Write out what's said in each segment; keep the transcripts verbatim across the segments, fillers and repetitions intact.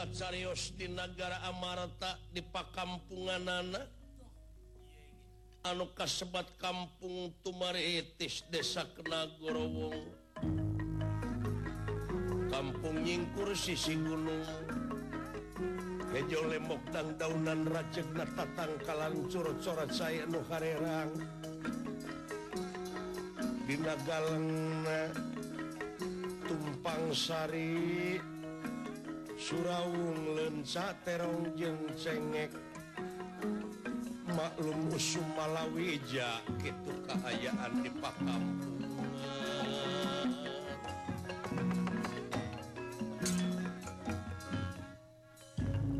mangkat carios di negara Amarta di pakampunganana anu kasebat kampung Tumaritis desa Kenagorowong kampung Nyingkur sisi gunung hejo lembok tang daunan racegna tatang kalancur corat saya nu harerang dina galengna tumpang sari Surawung lenca terong jeung cengek maklum usum Malawija kitu kaayaan di pakampungan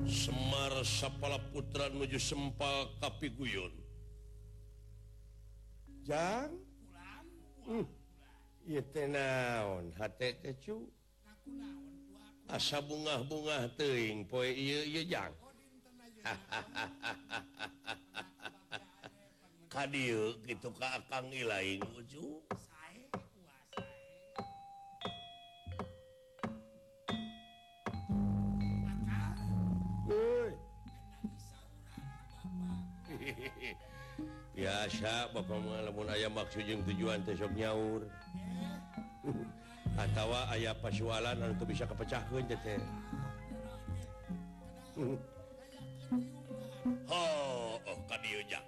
Semar Sapala Putra nuju Sempal Kapiguyon jang pulang pulang ieu teh naon hate teh cu asa bungah-bungah teuing poe ieu ieu jang. Ka dieu kitu ka Akang Ilaing ucu. Sae kuasa. Heuh. Biasa Bapak mah lamun aya maksud jeung tujuan teh sok nyaur. Atawa ayah pasualan anu teu bisa kepecahkeun teh. Oh, oh ka dieu ja.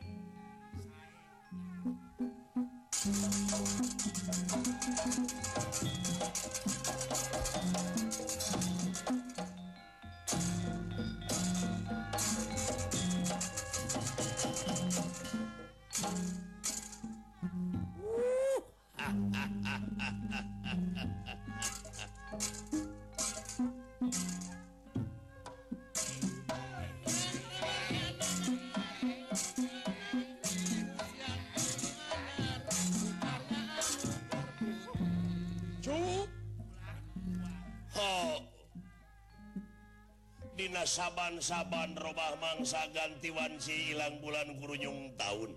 Saban-saban robah mangsa ganti wanci ilang bulan kurunjung tahun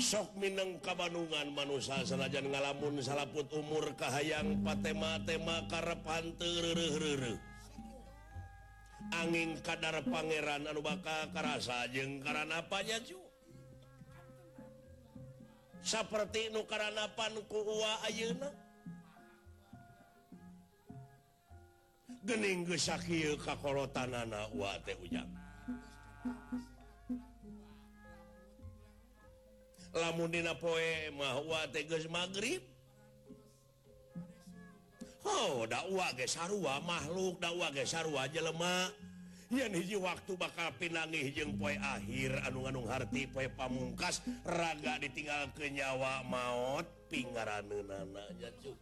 sok mineng kabanungan manusia senajan ngalamun salaput umur kahayang patema-tema karepan terereh-rereh angin kadar pangeran anu bakal karasa jeung karana apanya cu saperti nu karanapan ku uwa ayeuna gening geus sakieu kakolotanana wa teh ujang lamun dina poe mah wa teh geus magrib oh da wa ge sarua makhluk da wa ge sarua jelema yen hiji waktu bakal pinangih jeung poe akhir anu-anu harti poe pamungkas raga ditinggalkeun nyawa maot pinggaraneunana nya cuk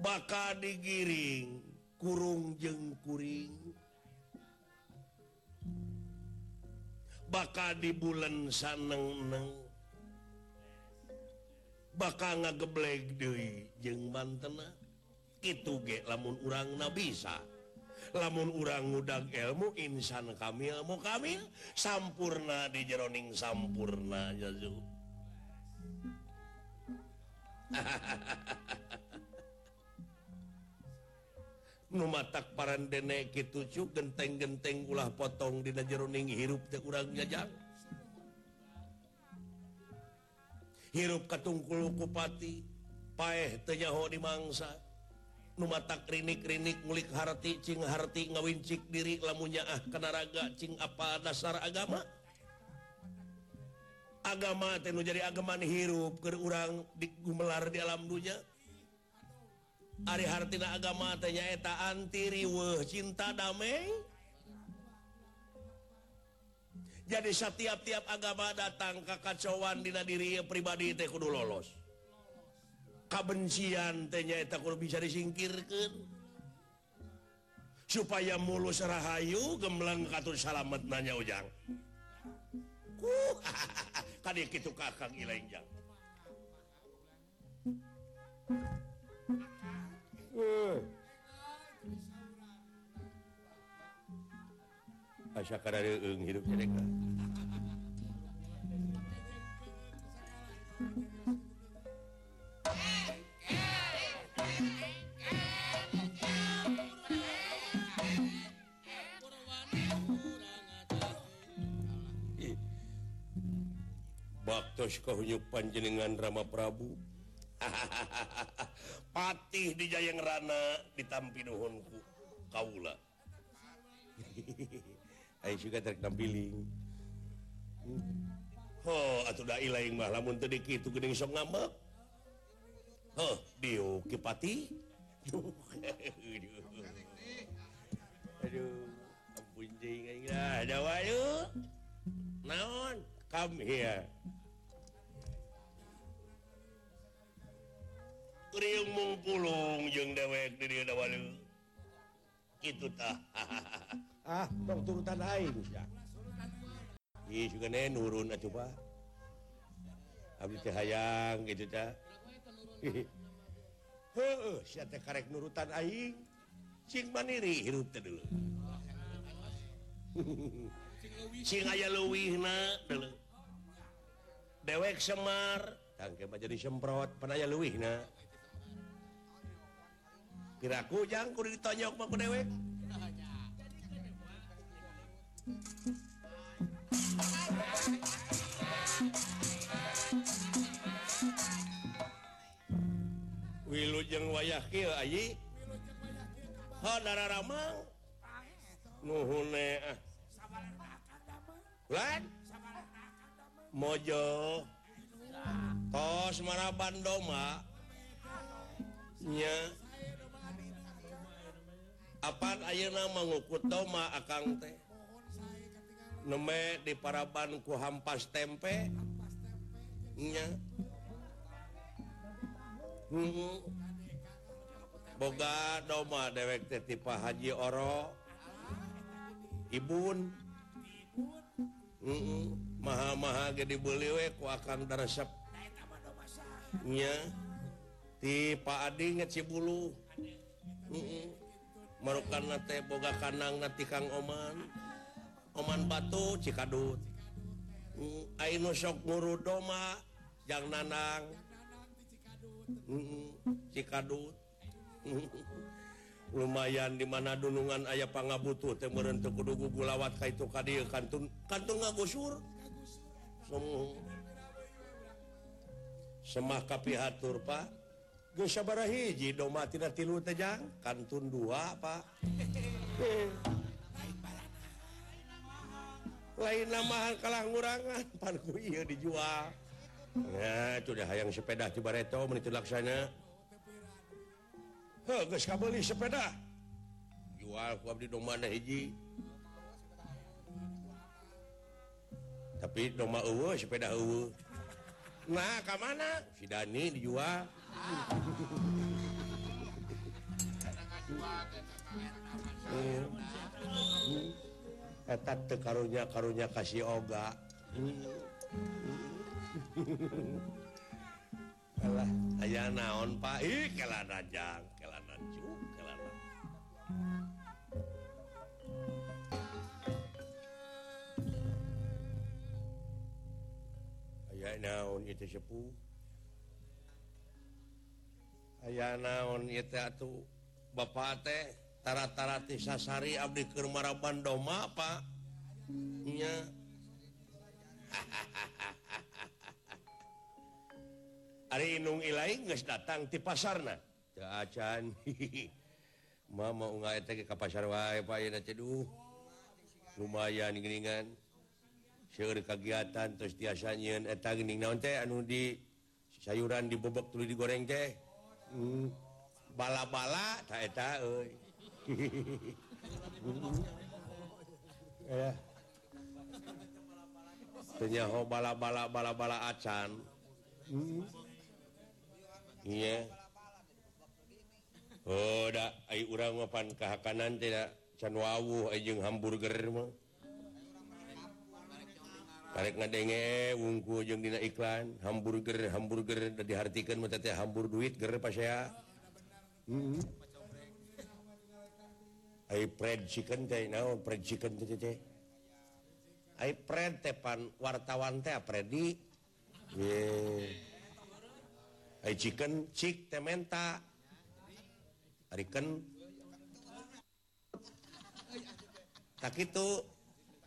bakal digiring kurung jeung kuring bakal di bulan saneng-neng bakal ngagebleg deui jeung mantena kitu ge lamun urang na bisa lamun urang ngudag ilmu insan kamil mu kamil sampurna di jeroning sampurna jazu nu matak parandene kitu cu genteng-genteng ulah potong dina jeroning hirup teh urang jajang hirup katungkul kupati paeh teu nyaho dimangsa nu matak rinik-rinik ngulik harti cing harti ngawincik diri lamun nyaah kana raga cing apa dasar agama agama teh nu jadi agaman hirup keur urang digumelar di alam dunya ari hartina agama teh nyaeta anti riweuh cinta damai jadi setiap-tiap agama datang kakacauan dina diri pribadi teh kudu lolos kabencian teh nyaeta kudu bisa disingkirkeun supaya mulus rahayu gemleng katur salamet nanya ujang uh, kadieu kitu ka Kang Ilaing jang asa kadareung hidup jelek lah. Baktos kahunyuk panjenengan Rama Prabu. Patih di Jayang Rana ditampi nuhunku kaula. Ayo juga tarik tampiling. Oh, atuh da ilaing mah lamun teu dikitu geuning sok ngambek. Heh, dieu ke patih. Duh. Aduh, ampun deui aing lah, da wae. Naon? Come here. Kriung mung pulung jeung dewek di dieu da wae. Kitu tah. Ah, tong turutan aing ya. Ieu juga ne nurun atuh Pak. Abdi teh hayang kitu tah. Heueuh, sia teh karek nurutan aing. Cing maniri hirup teh deuleu. Cing aya leuwihna deuleu. Dewek semar, tangke mah jadi semprot pan aya leuwihna. Kiraku jang kudu ditonyok mah ku dewek. Wilujeng wayah kieu ayi. Ha dararamang. Nuhun e ah. Lan mojo tos maraban doma nya apaan ayeuna mangukut doma akang teh neme di paraban ku hampas tempe nya hmm. Boga doma dewek teh tipe Haji Oro Ibun Mm-mm. Maha-maha gede beliwe ku akan daresep nya ti Pak Adi ngecibulu merukan teh boga kanang nanti Kang Oman Oman Batu Cikadut mm. Ainu sok nguru doma jang nanang Mm-mm. Cikadut lumayan di mana dunungan aya pangabutuh teh meureun teu kudu gugulawat ka itu ka dieu kantun kantun ngagusur somo semah ka pihatur Pak geus sabaraha hiji doma tina tilu teh jang kantun dua Pak lain namahan kalah ngurangan pan ku ieu dijual nah sudah hayang sepeda ti bareto mun itu laksana heh geus kabeli sepeda jual ku abdi domba na hiji tapi domba eueuh sepeda eueuh nah ka mana si Dani dijual eta teu karunya karunya kasih oga kalah aya naon Pak ih kelana jang kelana cu kelana aya naon ieu teh sepuh aya naon ieu teh atuh bapak teh tara-tara ti sasari abdi keur maraban doma Pak nya Ari inung ilaing geus datang ti pasarna. Teu acan. Mama ungah eta ke pasar wae Pak ayeuna teh duh. Lumayan geuningan. Seueur kagiatan terus tiasa nyieun eta geuning naon teh anu di sayuran dibobok tuluy digoreng teh. Hmm. Bala-bala tah eta euy. Eh. Teu nyaho bala-bala bala-bala acan. Hmm. Iya. Oh, da ai urang mah pan kahakanan teh can wawuh ai jeung hamburger mah. Karek ngadenge wungku jeung dina iklan hamburger hamburger da dihartikeun mah teh hambur duit ger pasea. Heeh. Ai fried chicken teh naon fried chicken teh teh. Ai fried teh pan wartawan teh Freddy. Ye. Ai chicken cik teh menta. Ariken. Tak kitu.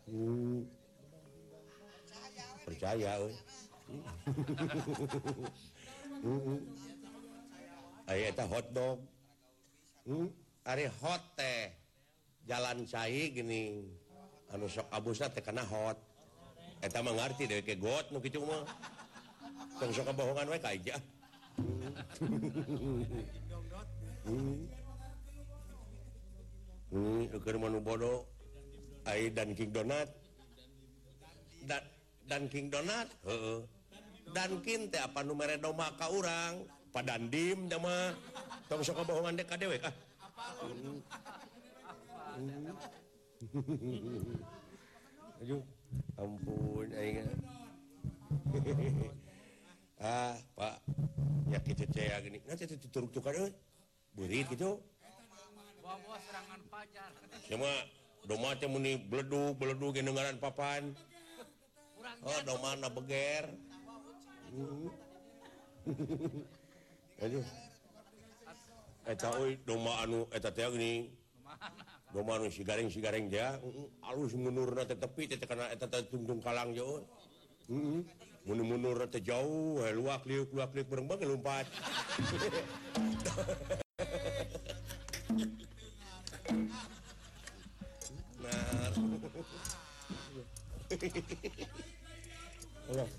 Hmm. Percaya euy. Ayo eta hotdog. Ari hot teh jalan cai gini anu sok abusna teh kana hot. Eta mah ngarti deui ke got nu kitu mah. Tong sok kabohongan we ka aja. Heeh, keur manu bodoh ai dan King Donat. Dan dan King Donat, heeh. Dan kin teh apa nu mere domba ka urang, padan dim teh mah. Tong sok kabohongan dek ka dewe ka. Aduh, ampun, aing. Ah, Pak, ya kita caya gini. Nanti itu turuk-turukan, eh, burit gitu. Bawa-bawa serangan pajar. Cuma domatnya muni beleduk, beleduk gendengaran papan. Oh, domana beger. Aduh. Eta oi doma anu eta teh gini. Doma anu sigaring-sigaring ja, alus munurna teh tepi teh kana eta teh tungtung kalang ja. Heeh. Mun munurna teh jauh, luak liuk luak liuk bareng bae lompat. Nah. Allah.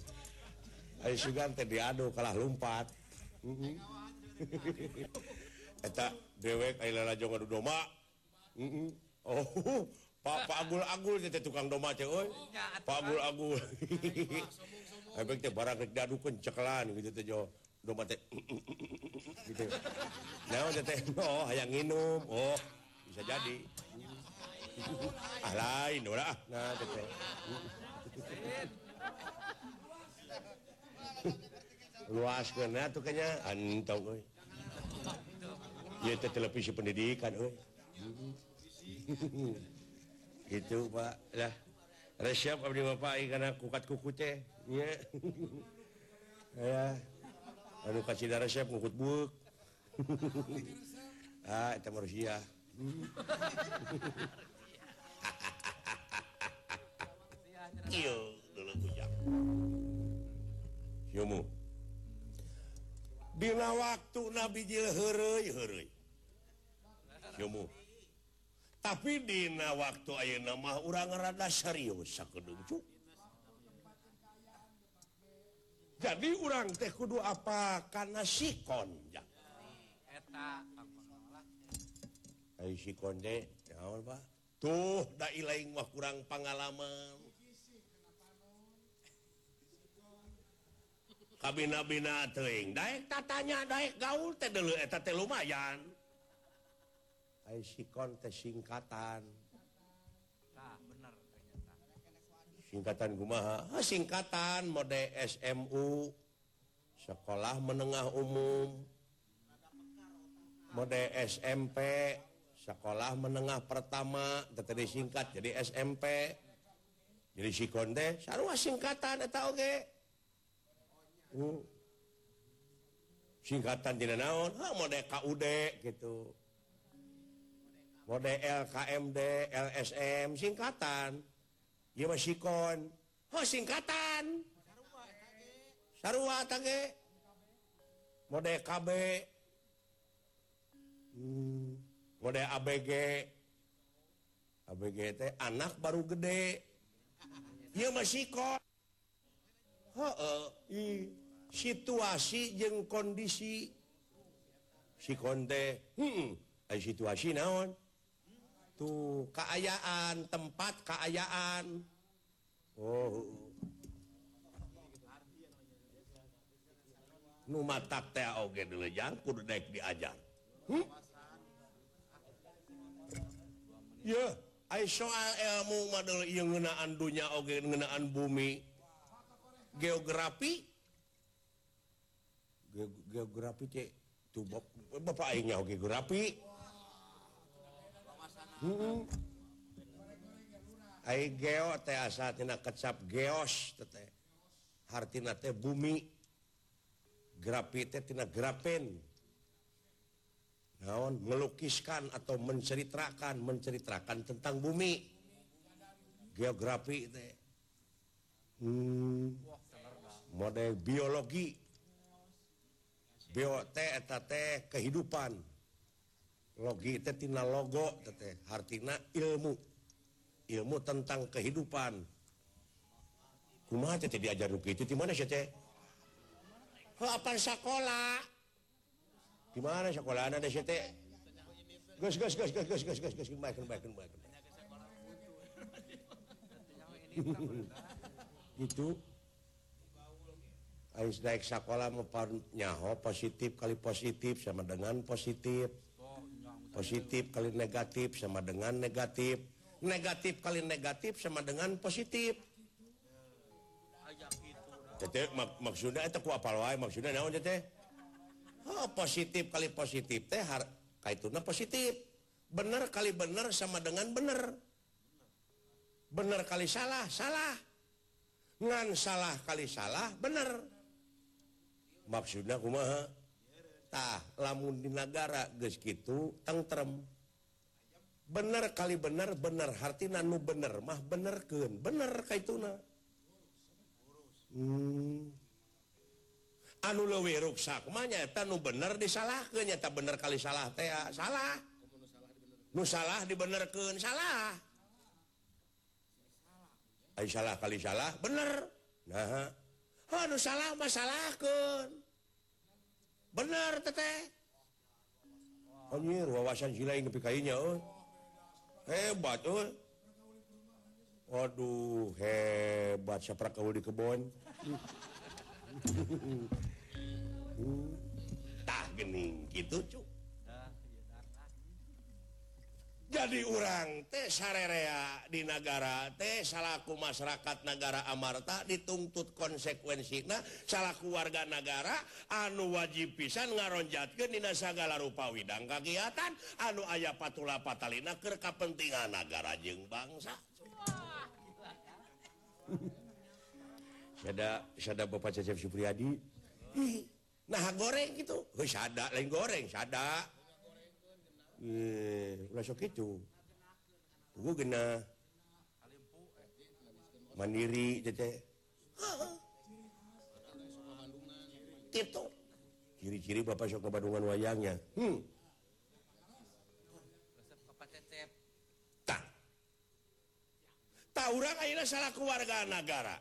Ai sugan teh diadu kalah lompat. Heeh. Eta dewek ai lalajo ngadu doma. Heeh. Oh, Pak Pak Agul-agul teh tukang doma teh euy. Pak Agul-agul. Abek teh barang rek diadukeun ceklan kitu teh jo. Doma teh. Gitu. Naon teh? Oh, hayang nginum. Oh, bisa jadi. Ah lain ulah. Nah teh. Luas kena tuh kayaknya antau euy. Ya televisi pendidikan, oi. Itu Pak, lah. Resep abdi bapak ieu kana kukat kuku teh. Nya. Ya. Anu kacida resep ngukut buuk. Ah, eta mah Rusia. Kieu geuleuh bujang. Yomo. Bila waktu Nabi Jil heureuy heureuy. Jomo. Tapi dina waktu ayeuna mah urang rada serius sakeudeung cuk. Jadi urang teh kudu apa kana sikon ja. Eta ai sikon teh naon Pak? Tuh da ilaing mah kurang pangalaman. Kabina-bina teuing, daek tatanya daek gaul teh deuleu eta teh lumayan. Ai sikon teh singkatan. Tah bener ternyata. Singkatan kumaha? Ah singkatan mode S M U. Sekolah Menengah Umum. Mode S M P. Sekolah Menengah Pertama, teh disingkat jadi S M P. Jadi sikon teh sarua singkatan eta oge. Uh. Singkatan dina naon? Ah mode K U D gitu. Mode L K M D, L S M singkatan. Ieu mah sikon. Oh singkatan. Sarua eta ge. Mode K B. Hmm. Mode A B G. A B G teh anak baru gede. Ieu mah sikon. Heuh. I. Situasi jeung kondisi sikon teh heeh aya situasi naon tuh kaayaan tempat kaayaan oh nu matak teh oge deulejang kudu daek diajar hmm? Ya ai soal ilmu mah deul ieu ngeunaan dunya oge ngeunaan bumi geografi geografi teh tuh bapak aing nyaho geografi. Heeh. Ai geo teh asa tina kecap geos teh. Hartina teh bumi. Grafi teh tina grafen. Naon melukiskan atau menceritakan, menceritakan tentang bumi. Geografi teh. Hmm. Mau teh biologi, bio teh eta teh kehidupan, logi teh tina logo teh hartina ilmu, ilmu tentang kehidupan. Kumaha teh diajar kitu di mana sih teh? Ke apa sekolah? Di mana sekolah anak teh teh? Gas gas gas gas gas gas gas gas maikeun maikeun maikeun. Itu ais naik sekolah nyaho positif kali positif sama dengan positif, positif kali negatif sama dengan negatif, negatif kali negatif sama dengan positif. Teteh mak maksudnya itu ku apal wae maksudnya naon teteh? Oh, positif kali positif teh kaituna positif, bener kali bener sama dengan bener, bener kali salah salah, ngan salah kali salah bener. Maksudnya kumaha? Tah, lamun di negara geus kitu tentrem. Bener kali bener bener hartina nu bener mah benerkeun, bener kaituna. Hmm. Anu leuwih ruksak mah nyaeta nu bener disalahkeun, nyaeta bener kali salah teh salah. Nu salah dibenerkeun salah. Ai salah kali salah bener. Nah. Anu salah masalahkeun. Bener teteh. Anjir wawasan sila yang dipikainya euy. Hebat euy. Waduh hebat saprak kaul di kebon. Tah geuning kitu cuk. Jadi urang teh sarerea di negara teh salaku masyarakat negara amarta dituntut konsekuensina salaku warga negara anu wajib pisan ngaronjatkeun dina sagala rupa widang kagiatan anu aya patula patalina keur kapentingan negara jeung bangsa. Sada sada Bapak Cecep Supriyadi. Nah goreng gitu. Heus sada lain goreng sada. Eh, ulah sok kitu. Pugu geuna. Mandiri teteh. Kitu. Ciri-ciri Bapak sok kabandungan wayangnya. Hmm. Resep Bapak Cecep. Tah. Tah urang ayeuna salaku warga nagara.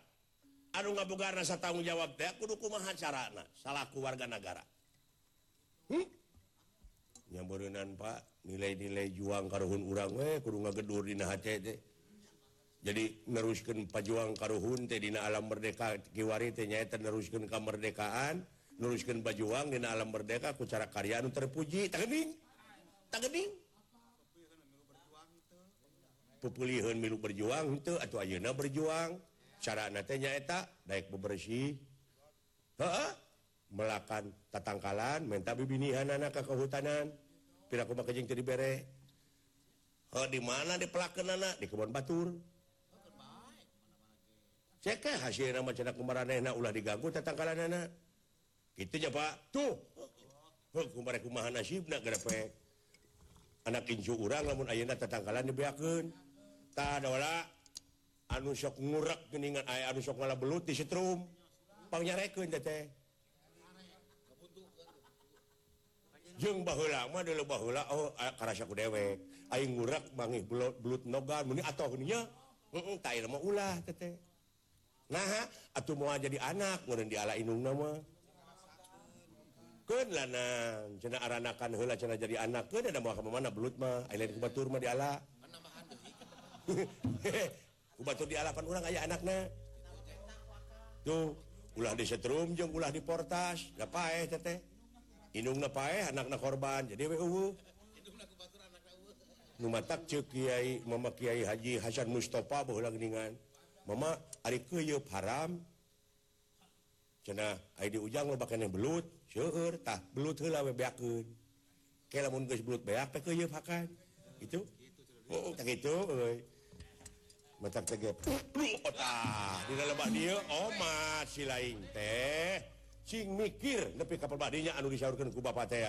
Anu ngabogarna satanggung jawab teh kudu kumaha carana salaku warga nagara. Hmm. Nyambeureunan Pak nilai-nilai juang karuhun urang we kudu ngagedur dina hate teh. Jadi neruskeun pajuang karuhun teh dina alam merdeka kiwari teh nyaeta neruskeun kamerdekaan, neruskeun pajuang dina alam merdeka ku cara karya anu terpuji. Tah geuning. Tah geuning. Pupulieun milu berjuang henteu atuh ayeuna berjuang. Carana teh nyaeta daek bebersih. Heeh. Melakan tatangkalan, minta bibinihan anak ke kehutanan, piraku maka jeng jadi bere. Oh, di mana dipelakan anak? Di kebun batur. Cekeh hasilnya macam nak kumaranehna ulah diganggu tatangkalan anak. Gitu aja Pak. Tuh, oh, kumarek kumaha nasibna gerepek. Anak incu urang, namun ayeuna tatangkalan dibeakeun. Tah dola, anu sok ngurek geningan aya anu sok malah belut di setrum. Pangnyarekeun teteh. Jeung baheula mah deuleuk baheula oh karasa ku dewek aing ngurek bangih belut nogan muni atoh nya heeh ta ieu mah ulah teteh. Naha atuh moal jadi anak mun diala indungna mah keun lanang cenah aranakan heula cenah jadi anak keun da moal ka mana belut mah aya lain ku batur mah diala panambahan deui ku batur dialapan urang aya anakna tuh ulah disetrum jeung ulah diportas da paeh teteh. Indungna paeh anakna korban jadi we eueuh. Indungna ku batur anakna eueuh. Nu matak ceuk Kiai Mama Kiai Haji Hasan Mustafa baheula geuningan. Mama ari keuyeub haram. Cenah aya di ujang loba keneh belut, seueur tah belut heula we beakeun. Ke lamun geus belut beak teh keuyeub hakan. Kitu? Heeh, tah kitu euy. Matak tege. Tah, dina lebah dieu omat si laing teh. Cing mikir nepi ka pabadinya anu disaurkeun ku Bapak teh.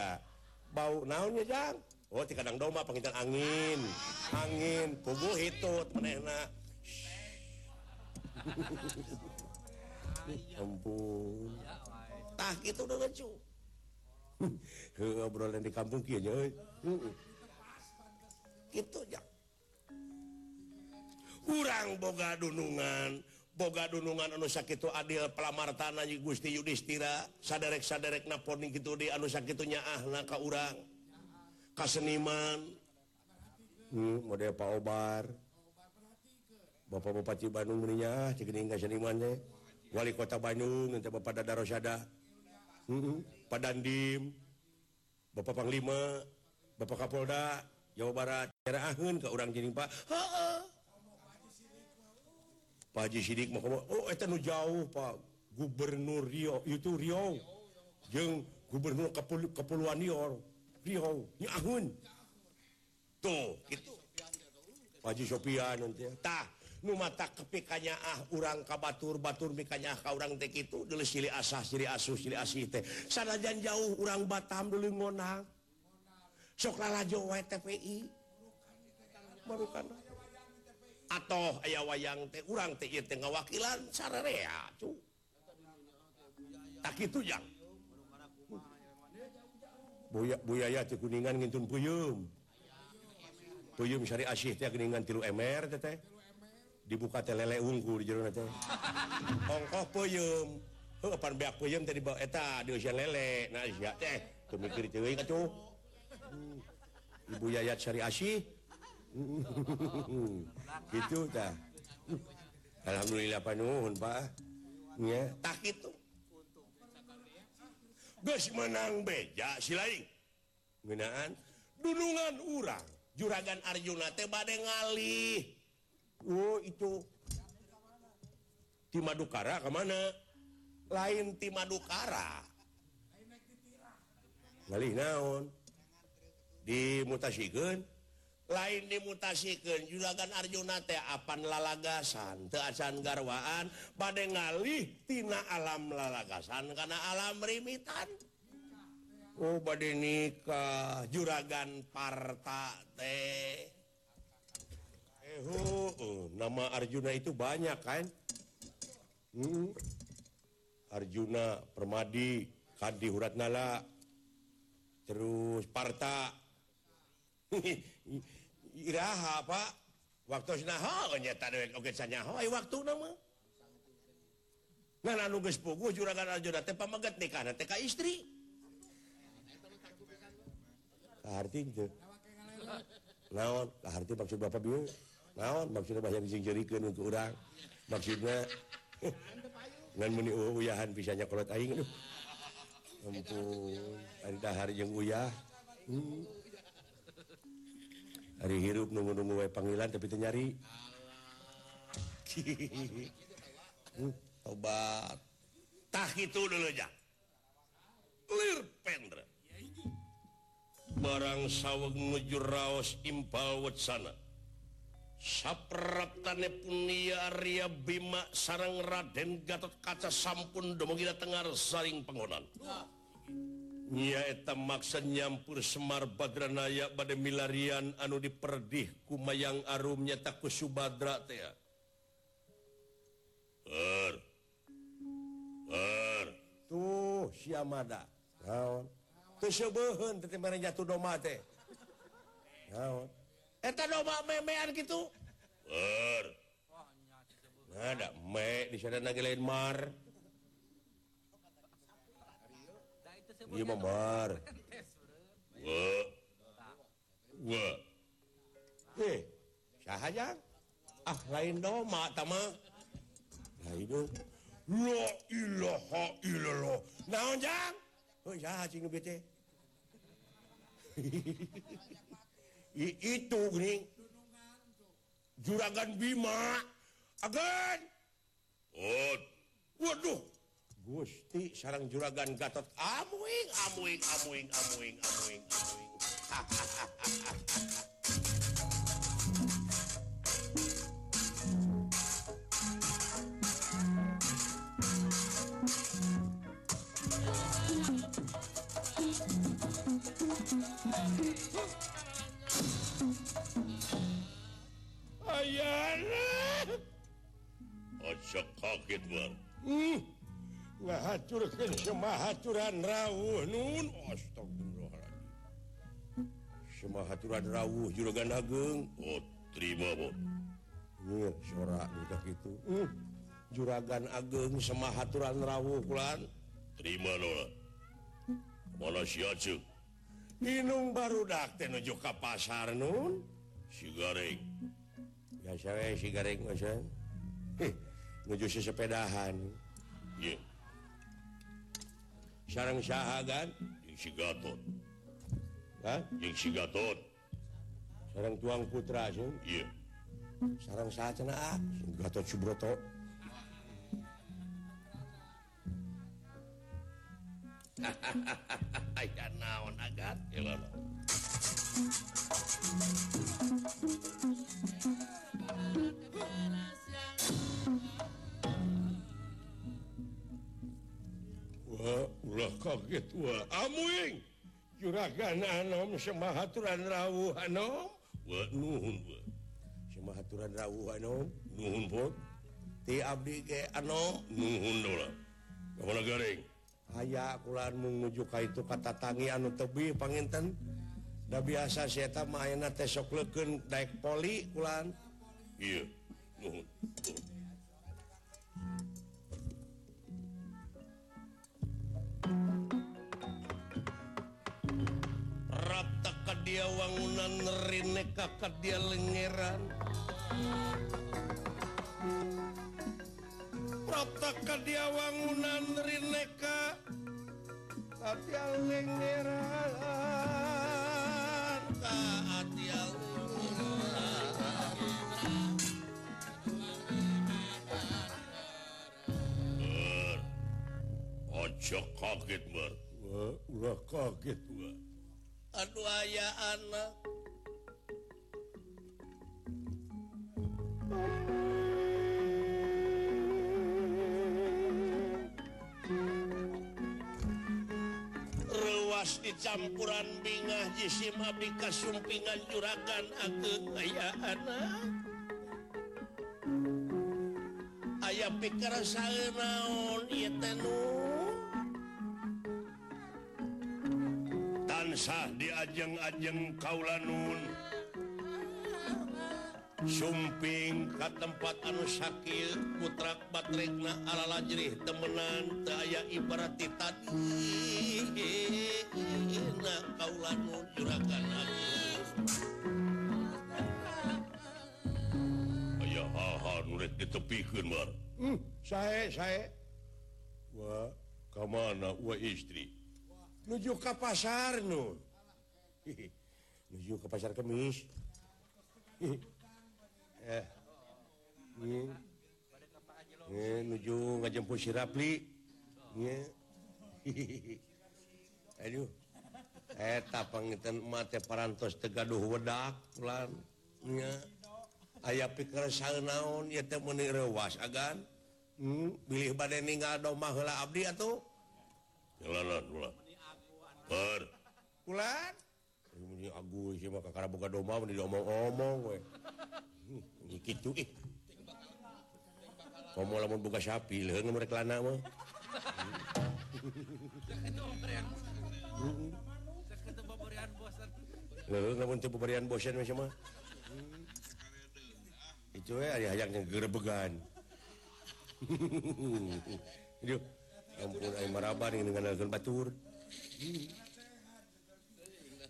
Bau naonnya jang? Oh ti kadang doma pangintan angin. Angin puguh hitut menehna. ampun tah itu udah lucu ngobrolan di kampung kieu nya kitu ya urang boga dunungan boga dunungan anu sakitu adil pelamartana Gusti Yudistira saderek-saderek napon kitu di anu sakitu nyaahna ka urang ka seniman hmm, model paobar bapak-bapak di Bandung meureun cik geuning ka seniman teh wali kota Bandung teh bapak Dadarosada heeh Pak Dandim bapak Panglima bapak Kapolda Jawa Barat nyeraahkeun ka urang jeung Pak heeh Pak Haji Sidik mah oh eta nu jauh Pak Gubernur Riau itu Riau jeung Gubernur Kepulauan Riau Riau nyaahun tuh kitu Pak Haji Sopian nanti tah nu mata kepikanya ah urang ka batur batur mikanya ka urang teh kitu deuleuh silih asah silih asuh silih asih teh sanajan jauh urang Batam deuleuh ngonang sok lalajo wae T P I barukana atoh aya wayang teh urang teh ieu teh ngawakilan sararea cu tak kitu jang buaya buaya teh kuningan ngintun puyum puyum sari asih teh kuningan tilu meter teh teh dibuka teh lele unggul di jero teh ongkoh puyum heuh pan beak puyum teh dibawa eta dieusian lele nah sia teh teu mikir teh euy atuh ibu yayat sari asih itu dah alhamdulillah panuhun pak ya tak itu geus menang beja si lain ngeunaan dunungan urang Juragan Arjuna teh bade ngalih oh itu ti Madukara ka mana lain ti Madukara ngalih naon dimutasikeun lain dimutasikan Juragan Arjuna teh apan lalagasan teu acan garwaan bade ngalih tina alam lalagasan karena alam rimitan oh bade nikah Juragan Parta teh eh oh nama Arjuna itu banyak kan hmm. Arjuna Permadi Kandi Huratnala terus Parta iraha pak waktu naha nyata dewek oge sanyaho ai waktuna mah nana nu geus puguh Juragan Arjuna teh pameget nikahna teh ka istri arti teu naon arti maksud bapak bieu naon maksudna bahasa disingjirikeun untuk urang maksudna ngan meuni uyahan bisa nyakolot aing aduh ampun ari dahar jeung uyah hmm. Hari hirup nunggu-nunggu wae panggilan tapi teu nyari. Tobat. Tah kitu deuleuh ja. Lir pendra. Barang saweg nuju raos impal wetsana. Sapraptane punia Arya Bima sareng Raden Gatotkaca sampun dumugi tengar saring panggonan. Nya eta maksa nyampur Semar Badranaya bade milarian anu diperdih ku Mayang Arum nyata ku Subadra teh. Er. Er. Tuh siamada. Naon? Teu sebeuheun teh mere jatuh doma teh. Naon? Eta doma memean kitu. Er. Nah, da me di sana ge lain mar. Iya mamar wah wah eh sahaja ah lain doma tama lain dong la ilaha illallah naon jang heuh saha cing beu teh itu geuning Juragan Bima agan oh waduh Gusti sarang Juragan Gatot amuing amuing amuing amuing amuing amuing ayana acak kaget war. ngahaturkeun semahaturan rawuh nun astagfirullahaladzim. Semahaturan rawuh juragan ageung. Oh, terima, Bu. Nggih, sora budak kitu. Uh, juragan ageung semahaturan rawuh kulan. Terima lola. Mana sia ceuk? Inung barudak teh nuju ka pasar nun. Si Gareng. Ya sae si Gareng mah sae. Heh, nuju sesepedahan. Nggih. Sareng saha gan? Jeung si Gatot. Hah? Jeung si Gatot. Sareng Tuang Putra sih? Iya. Sareng saha cenah ah? Si Gatot Subroto. Aya naon agat ieu. Wah, ulah kaget wah. Amuing juragan anom semahaturan rawuh anom. Wah, nuhun wah. Semahaturan rawuh anom, nuhun pot. Ti abdi ge anom, nuhun dola. Kamana Gareng? Aya kulaan menuju ka itu kata tangi anu tebih panginten. Da biasa si eta mah ayeuna teh sok leukeun daek poli kulaan. Iya, nuhun. Rata ka dia wangunan rineka ka dia lengeran. Rata ka dia wangunan rineka ka dia lengeran. Ka dia lengeran. Ojo kaget mer. Wah, ulah kaget wah. Aduh aya anak. Ruas dicampuran bingah jisim abdi kasumpingan juragan ageung aya anak. Aya pikir sae naon ieu teh nu. Sah diajeng-ajeng kaula nun sumping ka tempat anu sakit putrak batrekna alala jerih temenan teu aya ibarat ti tadi na kaula nun juragan aya haha nu rek ditepikeun mar hmm, sae sae wa ka mana wa istri nuju ke pasar nu, nuju ke pasar kemis. Eh, nih, nih nuju ngajemput si Rapli, nih. Aduh, eh tapangitan mate parantos tegaduh wedak pelan, nih. Ayah pikir saya naon, ya temuni rewas agan. Hmm, bilih badai ninggal domah heula abdi atuh. Jalanan ulah. Per kulan ini aku sih maka karena buka doma mending omong-omong we ini gitu ih kamu lamun buka sapi leuheung merek lana mah leuheung lamun teu babarian bosan we mah itu we aya hayang gerebegan aduh ampun ai maraba dengan nganalkeun batur.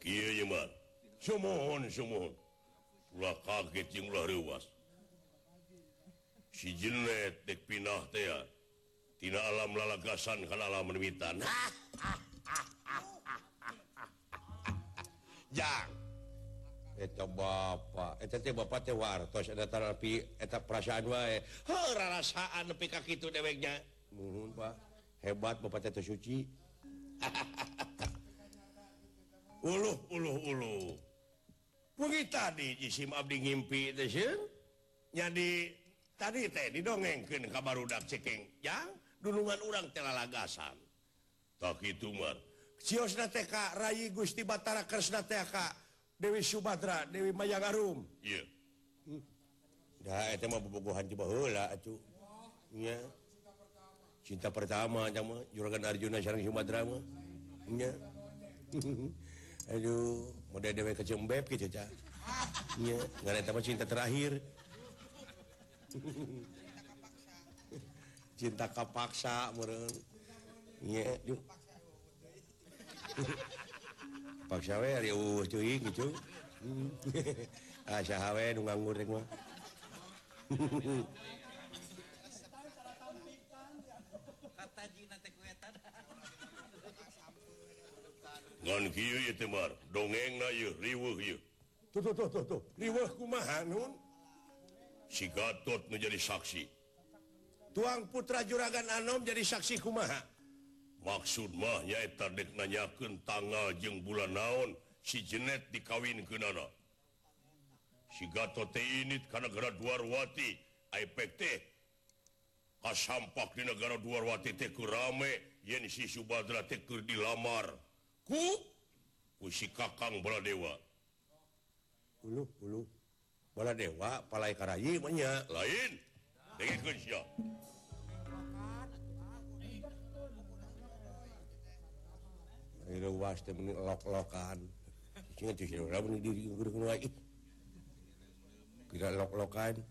Kieu ye mah sumohon sumohon ulah kaget jeung ulah reuwas si Jenet dek pindah teh tina alam lalagasan kana alam mimitan. Jang eta bapa eta teh bapa teh wartos eta tapi eta perasaan wae heuh rasaan nepi ka kitu dewek nya nuhun Pak hebat bapa teh teu suci. Uluh, uluh, uluh. Pergi tadi jisim abdi ngimpi teh sih. Jadi tadi teh didongengkeun ka barudak cekeng. Jang, dunungan urang teh lalagasan. Tak kitu mah. Ciosna teh ka Rayi Gusti Batara Kresna teh ka Dewi Subhadra, Dewi Mayangarum. Iya. Dah eta mah bobogohan ti baheula atuh. Nya. cinta pertama sama Juragan Arjuna sareng Sumatera mah nya. Aduh, model dewe kecembeb kitu cah. Nya, ngareta mah cinta terakhir. Cinta kapaksa meureun. Nya, duh. Paksa we ari eueuh teuing kitu. Ah saha we nu nganggur rek mah. Ngan kieu ieu teh mar dongengna ieu riweuh ieu. Tuh tuh tuh tuh tuh. Riweuh kumaha nun? Si Gatot nu jadi saksi. Tuang putra Juragan Anom jadi saksi kumaha? Maksud mah nya eta dek nanyakeun tanggal jeung bulan naon si Jenet dikawinkeunana. Si Gatot teh init ka nagara Dwarwati, aepek teh kasampak di nagara Dwarwati teh keur rame yen si Subhadra teh keur dilamar. Ku, ku si Kakang Baladewa. Uluh, uluh. Baladewa, palai karayi banyak. Lain, dengan kerja. Ini luas, ini lok-lokan. Ini diri-diri. Kita lok-lokan.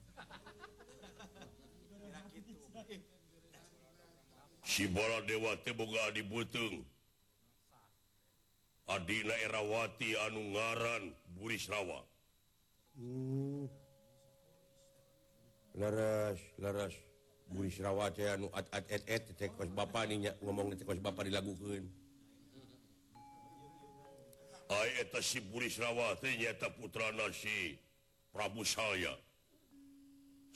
Si Baladewa teboga dibutung. Adina Erawati anu ngaran Burisrawa. Hmm. Laras, laras Burisrawa teh anu at at et et teh kos bapa ni ngomong teh kos bapa dilagukeun. Ai eta si Burisrawa teh nyata putrana si Prabu Salya.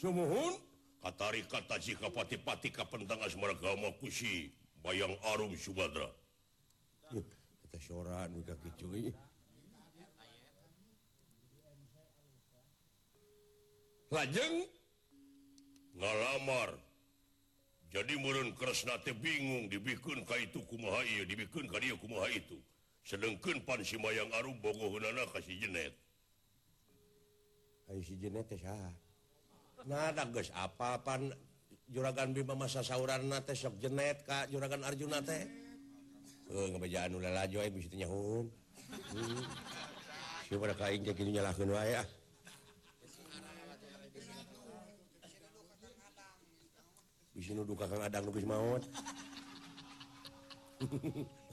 Sumuhun katari kata si kapati-pati kapentang asmara gama ku si Bayang Arum Subhadra. Ya. Kita sorak juga kecui. Lajeng ngalamar. Jadi meureun Kresna teh bingung dibikeun ka itu kumaha ieu, dibikeun ka dieu kumaha itu. Sedengkeun pan si Mayang Arum bogoheunana ka si Jenet. Ai si Jenet teh saha? Nada geus apa pan Juragan Bima masa sauranna teh sok Jenet ka Juragan Arjuna teh. Eh ngabejaan ulah lajo ai mesti nyahun. Siapa dak aing teh kitu nyalahkeun wae ah. Bisi nuduh Kakang Adang geus maot.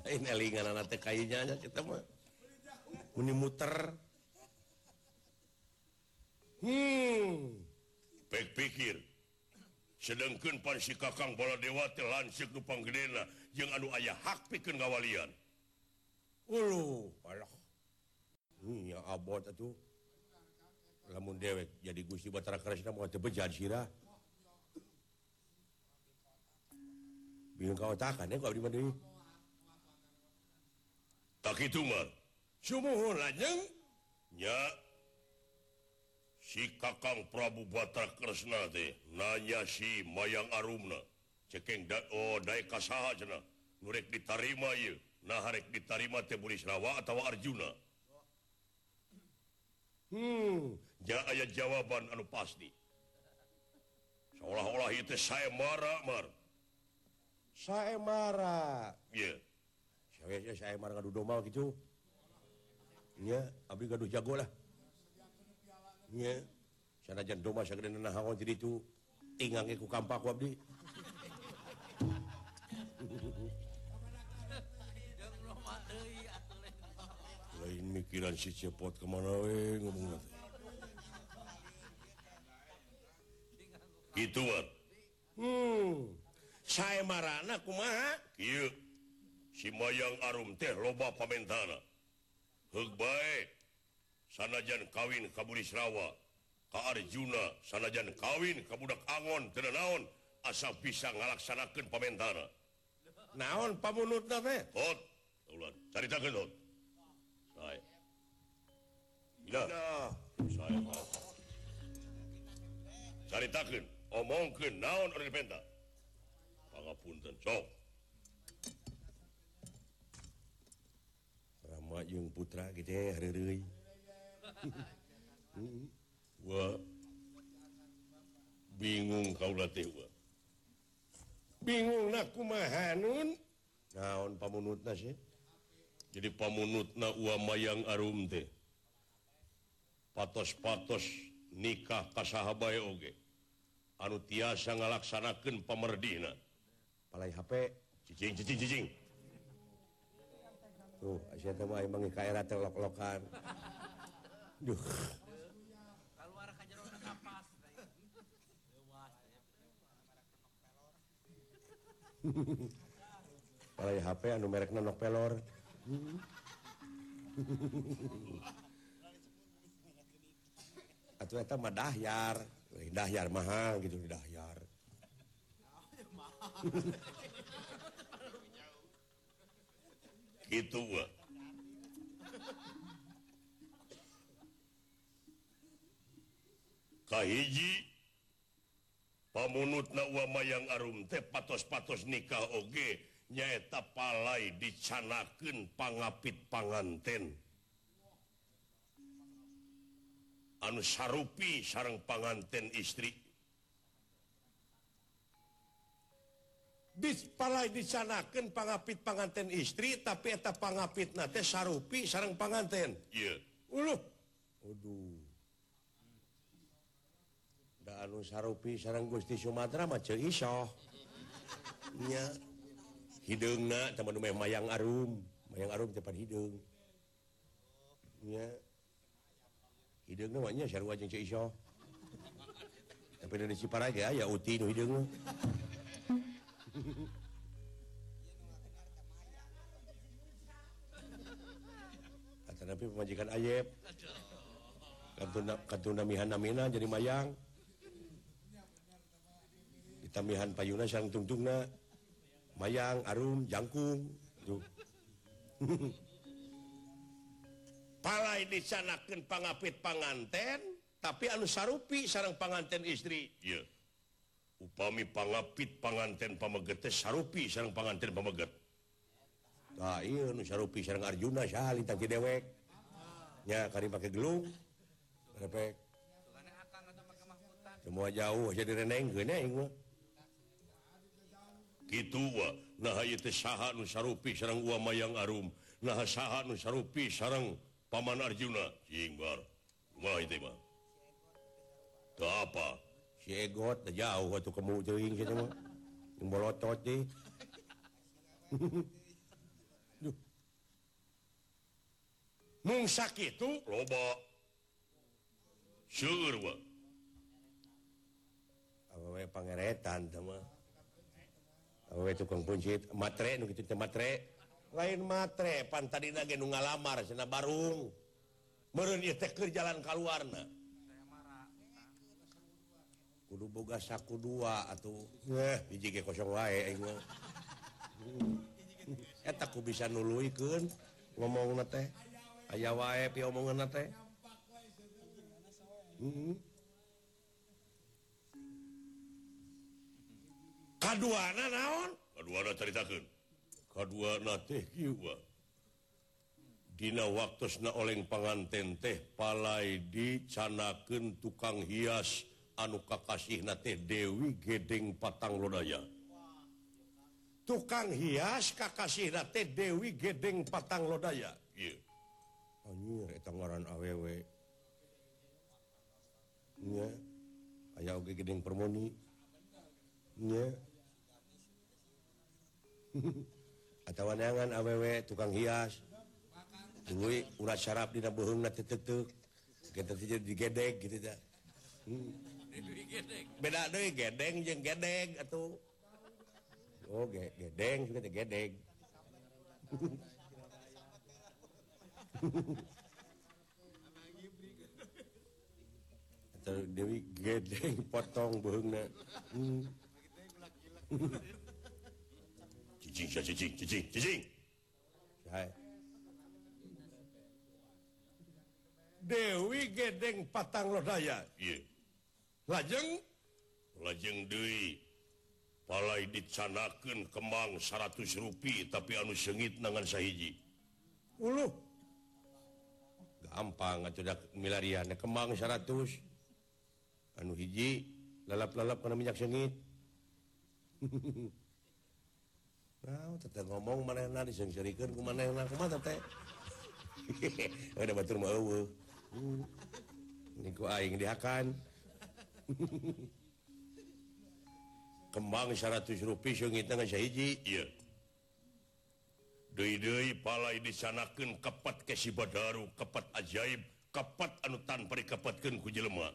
Lain elinganana teh kainya nya eta mah. Mun muter. Hmm. Pikir. Sedengkeun pan si Kakang Baladewa teh lanceuk nu panggedena jeung anu aya hak pikeun ngawalian. Uluh, alah. Nya abot atuh. Lamun dewek jadi Gusti Batara Kresna moal teu bejad sirah. Biung kaotakan nya ku abdi mah deui. Tak kitu mah. Sumuhun lajeng nya si Kakang Prabu Batara Kresna teh nanya si Mayang Arumna cekeng da oh dae ka saha cenah nu rek ditarima ieu nah rek ditarima teh Burisrawa atawa Arjuna. Hmm ja aya jawaban anu pasti seolah-olah ieu teh saemara mar saemara ieu yeah. Sae saemara gaduh domba kitu nya abdi gaduh jago lah. Nya sanajan domba sagede nahaon jadi itu tingang ku kampak ku abdi. Lain mikiran si cepot kemana we ngomongna kitu war. Hmm saemarana kumaha kieu si Mayang Arum teh loba pamentana heug bae sanajan kawin ka Burisrawa ka Arjuna sanajan kawin ka budak angon teu naon asa bisa ngalaksanakeun pamentana. Naon pamunutna teh? Hot, ulah caritakeun hot. Sae. Ila. Sae mah. Caritakeun, omongkeun naon anu dipenta. Pangapunten, sok. Rama jeung putra kitu teh hareureui. Wah. Bingung kaula teh. bingung aku mahanun naon pamunutna sih jadi pamunutna uang mayang arum teh patos-patos nikah kasahabai oge anu tiasa ngalaksanakeun pamerdina palai H P cicing cicing cicing tuh asia teh mah emang K R terlok-lokan duh keluar kajeron kapas palai H P anu merekna nok pelor atuh eta mah dahyar dahyar mahal gitu dahyar gitu wa kahiji pamunutna wa mayang arum teh patos-patos nikah oge nyaeta palai dicanakeun pangapit panganten anu sarupi sareng panganten istri bis palai dicanakeun pangapit panganten istri tapi eta pangapitna teh sarupi sareng panganten ieu yeah. Uluh aduh da anu sarupi sareng Gusti Sumatera mah teu iso nya hideungna teh mah mayang arum mayang arum teh pan hideung nya hideungna wanya sarua jeung teu iso. Tapi dari Ciparage aya uti nu hideungna. Atanapi pamajikan ayep. Kantuna kantuna mihan namina jadi mayang. Ditamihan payuna sareng tungtungna. Mayang arum jangkung. Tuh. Palai dicanakeun pangapit panganten tapi anu sarupi sareng panganten istri ieu yeah. Upami pangapit panganten pameget teh sarupi sareng panganten pameget tah ieu anu sarupi sareng Arjuna saha lintang ti dewek nya kari make gelung repek tukana akang atuh make mahmutan semua jauh jadi renengkeun nya aing mah kitu wa nah ieu teh saha anu sarupi sareng uwa mayang arum nah saha anu sarupi sareng Paman Arjuna, jingbar, rumah itu mah. Tuh apa? Si Egot, dah jauh waktu kamu cering situ mah, yang bolotot deh. Mung sakit tu, loba, seur wa. Awak yang pangeretan, sama. Awak yang tukang puncit, matre, nu gitu matre. Lain matre pan tadina ge nu ngalamar cenah barung meureun ieu teh keur jalan kaluarna kudu boga saku dua atuh eh hiji ge kosong wae aing mah eta ku bisa nuluikeun ngomongna teh aya wae pi omonganna teh heeh kaduana naon kaduana caritakeun kaduana teh kieu dina waktosna oleng panganten teh palai dicanakeun tukang hias anu kakasihna teh Dewi Gedeng Patang Lodaya tukang hias kakasihna teh Dewi Gedeng Patang Lodaya ieu anjir eta ngaran awewe nya aya oge Gedeng Permoni nya atawa neangan awewe tukang hias duit urat sarap dina beuheungna teh teuteuk kita jadi digedeg gitu teh hmm. Beda deui gedeng jeung gedeg atuh oh ge gedeng juga teh gedeg atuh Dewi Gedeng potong beuheungna hmm. Cicing, cicing, cicing, cicing. Hai. Dewi Gedeng Patang Lodaya. Iya. Lajeng, lajeng deui. Palai dicanakeun kembang seratus rupi tapi anu seungit nangan sahiji. Uluh. Gampang atuh dak milarian kembang seratus. Anu hiji lalap-lalap kana minyak seungit. Nah, teteh ngomong manehna disengsirikeun ku manehna kumaha teh? Ada batur mah eueuh. Niku aing dihakan. Kembang seratus rupiah seung eta geus hiji, ieu. Deui-deui palai disanakeun kepet ke si Badaru, kepet ajaib, kepet anu tanpa dikepetkeun ku jelema.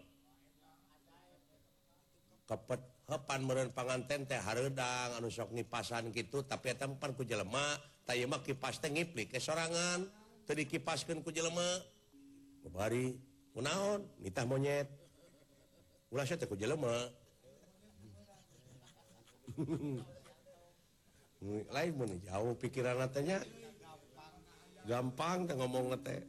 Kepet hepan meureun panganten teh hareudang anu sok nipasan kitu tapi eta mpan ku jelema ta ieu mah kipas teh ngiplik ke sorangan teu dikipaskeun ku jelema babari kunaon nitah monyet ulah sia teh ku jelema lain mun jauh pikiranna teh nya gampang teh ngomongna teh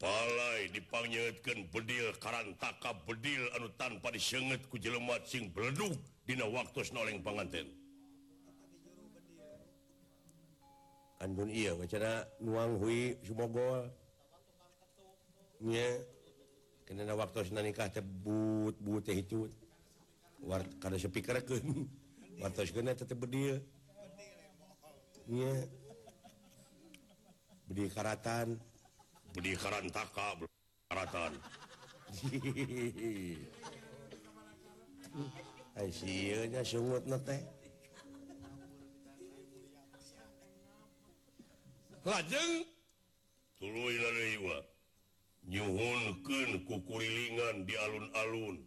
palai dipangnyeutkeun bedil karantaka bedil anu tanpa disenget ku jelema cing bledug dina waktosna oleng panganten. Andun ieu wacana nuang hui sumogol. Nya kenana waktosna nikah teh but-but teh hicut. War kada sepikerekeun. Wartoskeun teh teh bedil. Nya bedil karatan. Budi karantaka karatan. Ai sieun nya sungutna teh. Lajeng tuluy deui wa. Nyuhunkeun kukurilingan di alun-alun.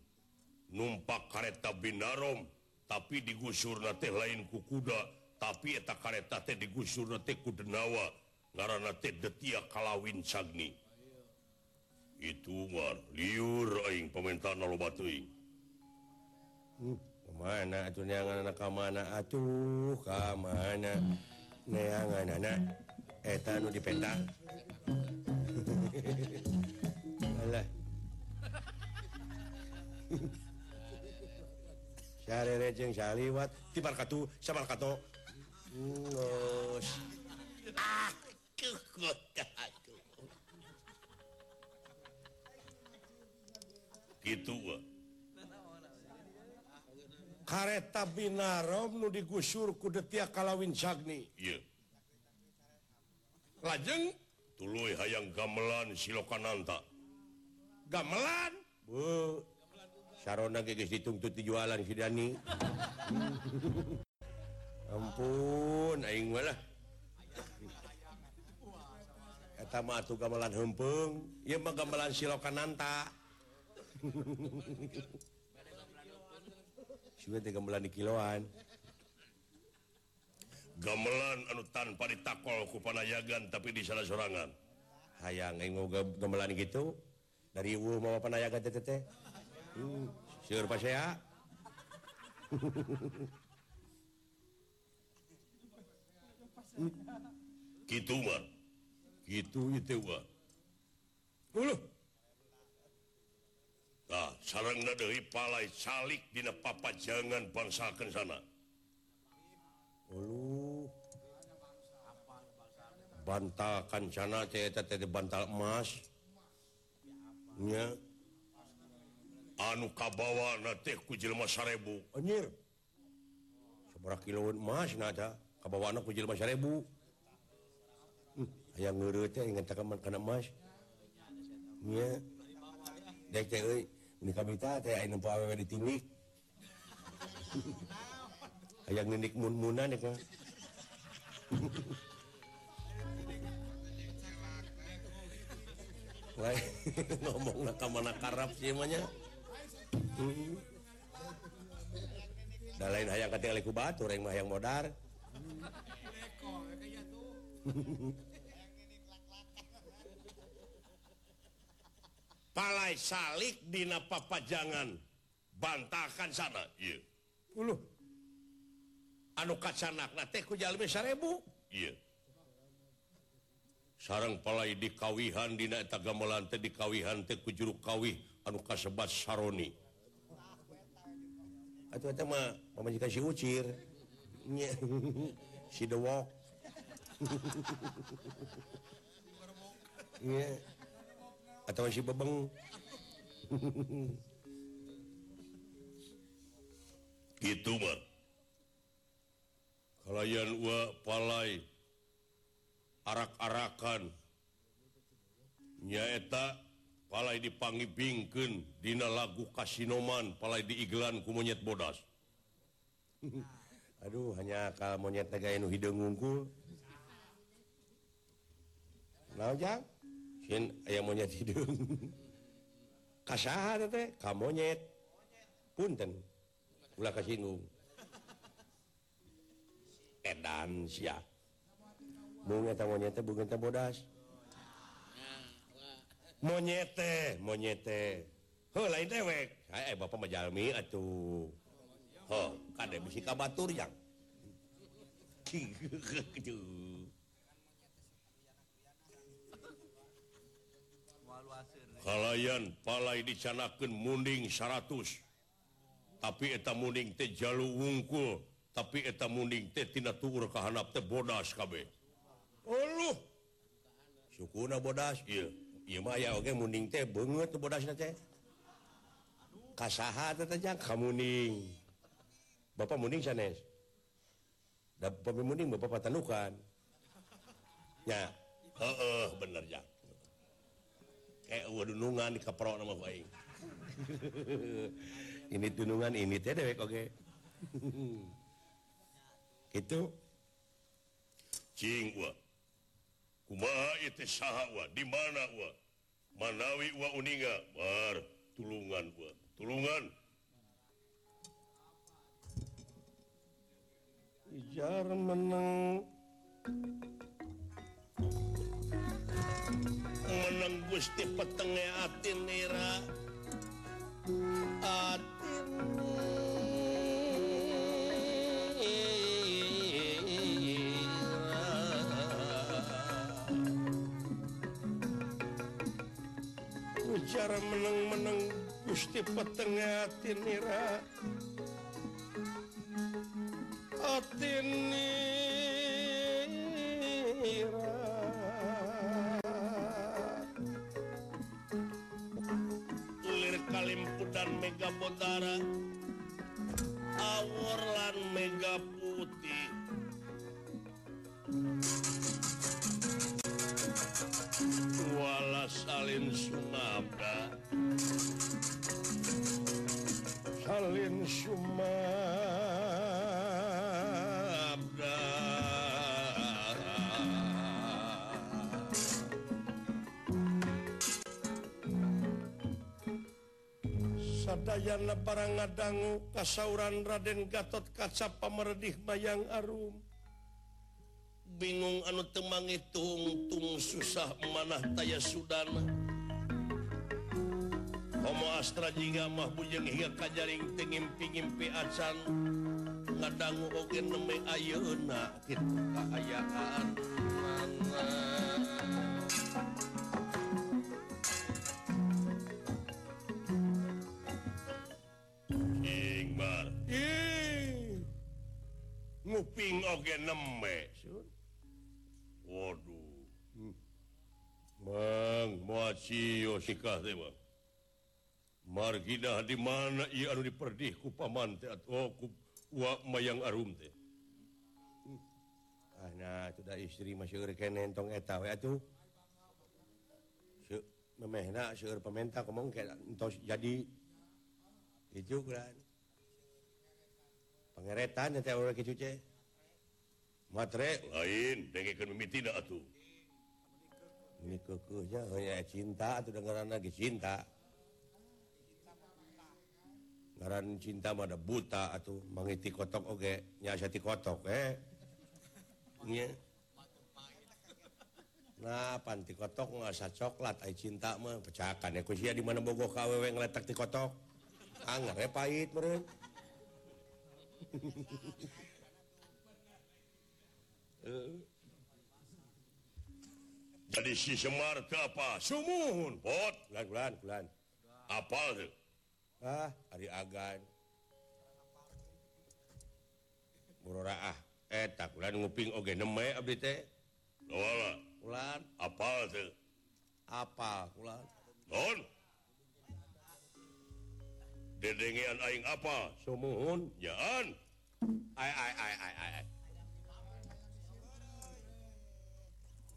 Numpak kareta binarom tapi digusurna teh lain ku kuda, tapi eta kareta teh digusurna teh ku denawa. Ngaranna teh detia kalawin sagni. Itu mah liur aing pamentaanna loba teuing. Hmm, mana atuh neanganna ka mana atuh ka mana neanganna eta anu dipenta. Alah. Sarere jeung saliwat tibar katu sabar kato. Ngos. Ah. Gitu wa. Kareta binarom nu digusur ku detia kalawin sagni. Ieu. Lajeng tuluy hayang gamelan silokananta. Gamelan? Beuh. Sarona geus ditungtut dijualan si Dani. Ampun aing we lah. Eta mah atuh gamelan heupeung, ieu mah gamelan silokananta. Suwe teh gamelan di kiloan. Gamelan anu tanpa ditakol ku panayagan tapi di salah sorangan. Hayang aing oge gamelan kitu dari eueuh mawa panayagan teh teh. Hmm, seueur pasea. Kitu mah. Gitu itu wa. Uluh. Nah, sarengna deui palai salik dina papajangan bangsakeun sana. Uluh. Bantal kancana teh eta teh bantal emas. Nya. Anu kabawana teh ku jelema seribu. Anjir. Sabaraha kiloan emasna teh kabawana ku jelema seribu. Hayang ngeureut teh ingat takaman kana emas. Nya. Dek teh euy, mun kabita teh aya nempo awewe ditindik. Hayang nindik mun-munan eta. Wai, ngomongna ka mana karep sih mah nya. Da lain hayang katingali ku batur, aing mah hayang modar. Palai salik dina papajangan bantakan sana ieu. Uluh. Anu kacanakna teh ku jalmi seribu. Ieu. Sareng palai dikawihan dina eta gamelan teh dikawihan teh ku juru kawih anu kasebat Saroni. Atuh eta mah pamajikan si Ucir. Si Dewok. Ieu. Atau si Bebeng. Itu mah kalayan ua palai arak-arakan nyaeta palai dipanggibingkeun dina lagu Kasinoman palai diiglan ku monyet bodas. Aduh, hanya ka monyet tega anu hideung ngungkul. Naon jang? Sieun aya monyet hideung. Ka saha teh? Ka monyet. Punten. Ulah kasinggung. Edan sia. Mung eta monyet teh bukan teh bodas. Monyet teh, monyet teh. Heuh lain dewek. Hae bapa mah jalmi atuh. Heuh, kade bisi ka batur jang. Kalayan palai dicanakeun munding seratus. Tapi eta munding teh jalu wungkul, tapi eta munding teh tina tueur ka handap teh bodas kabeh. Uluh. Sukuna bodas ieu. Ieu mah aya oge munding teh beungeut bodasna teh. Ka saha teh jang ka munding. Bapa munding sanes. Da bapa munding bapa patanukan. Nya, heeh bener jang. Kae eueuh dunungan dikaprok nama ku aing. Ini tunungan ini teh dewek oge. Itu cing wa. Kumaha ieu teh saha wa? Di mana wa? Manawi wa uninga bar tulungan wa. Tulungan. Ijar meneng. Meneng Gusti petenge atinira. Ujar meneng-meneng Gusti petengah atinira atinira dan mega botara awor lan mega putih walas salin sumabda salin sumabda sadayana barang ngadangu kasauran Raden Gatotkaca pamerdih bayang arum bingung anu teu mangitung-tung susah manah taya sudana homo astra jiga mah bujeng higa kajaring teu ngimpi-ngimpi acan ngadangu oge neme ayeuna kitu kaayaan nguping oge neme. Waduh. Hmm. Mang moacio sikah teh mah. Marginah di mana ieu anu diperdih ku paman teh atuh ku wa mayang arum teh. Hmm. Ah nah tuda istri mah seueur keneh entong eta we atuh. Seueur memehna seueur pamenta komong ke entos jadi itu kan. Pangeretan teh urang kitu teh. Matre lain dengekeun mimitina atuh. Ini kekeuhnya hanya cinta atuh dengaranna ge cinta. Ngaran cinta mah da buta atuh mangiti kotok oge nya asa ti kotok eh. Nya. Nah, pan ti kotok mah asa coklat ai cinta mah pecakan ya ku sia di mana bogoh ka awewe ngletak ti kotok. Angere pahit meureun. Jadi si Semar ke apa? Sumuhun, pot, bulan, bulan, apal tu? Ah, hari agan. Murah ah, eh tak bulan nguping oge neme abdi teh. Lawala. Bulan, apal tu? Apal, bulan. Non. Dedengean aing apa? Sumuhun, jaan. Ai ai ai ai ai.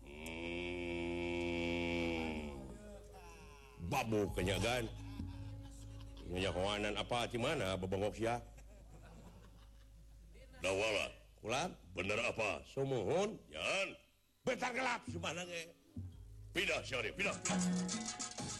Hmm. Babu kenyagaan. Kenyakoanan apa di mana bebengok sia? Dawala, kulan, bener apa? Sumuhun, jaan. Betar gelap sumana ge. Pindah, sorry, pindah.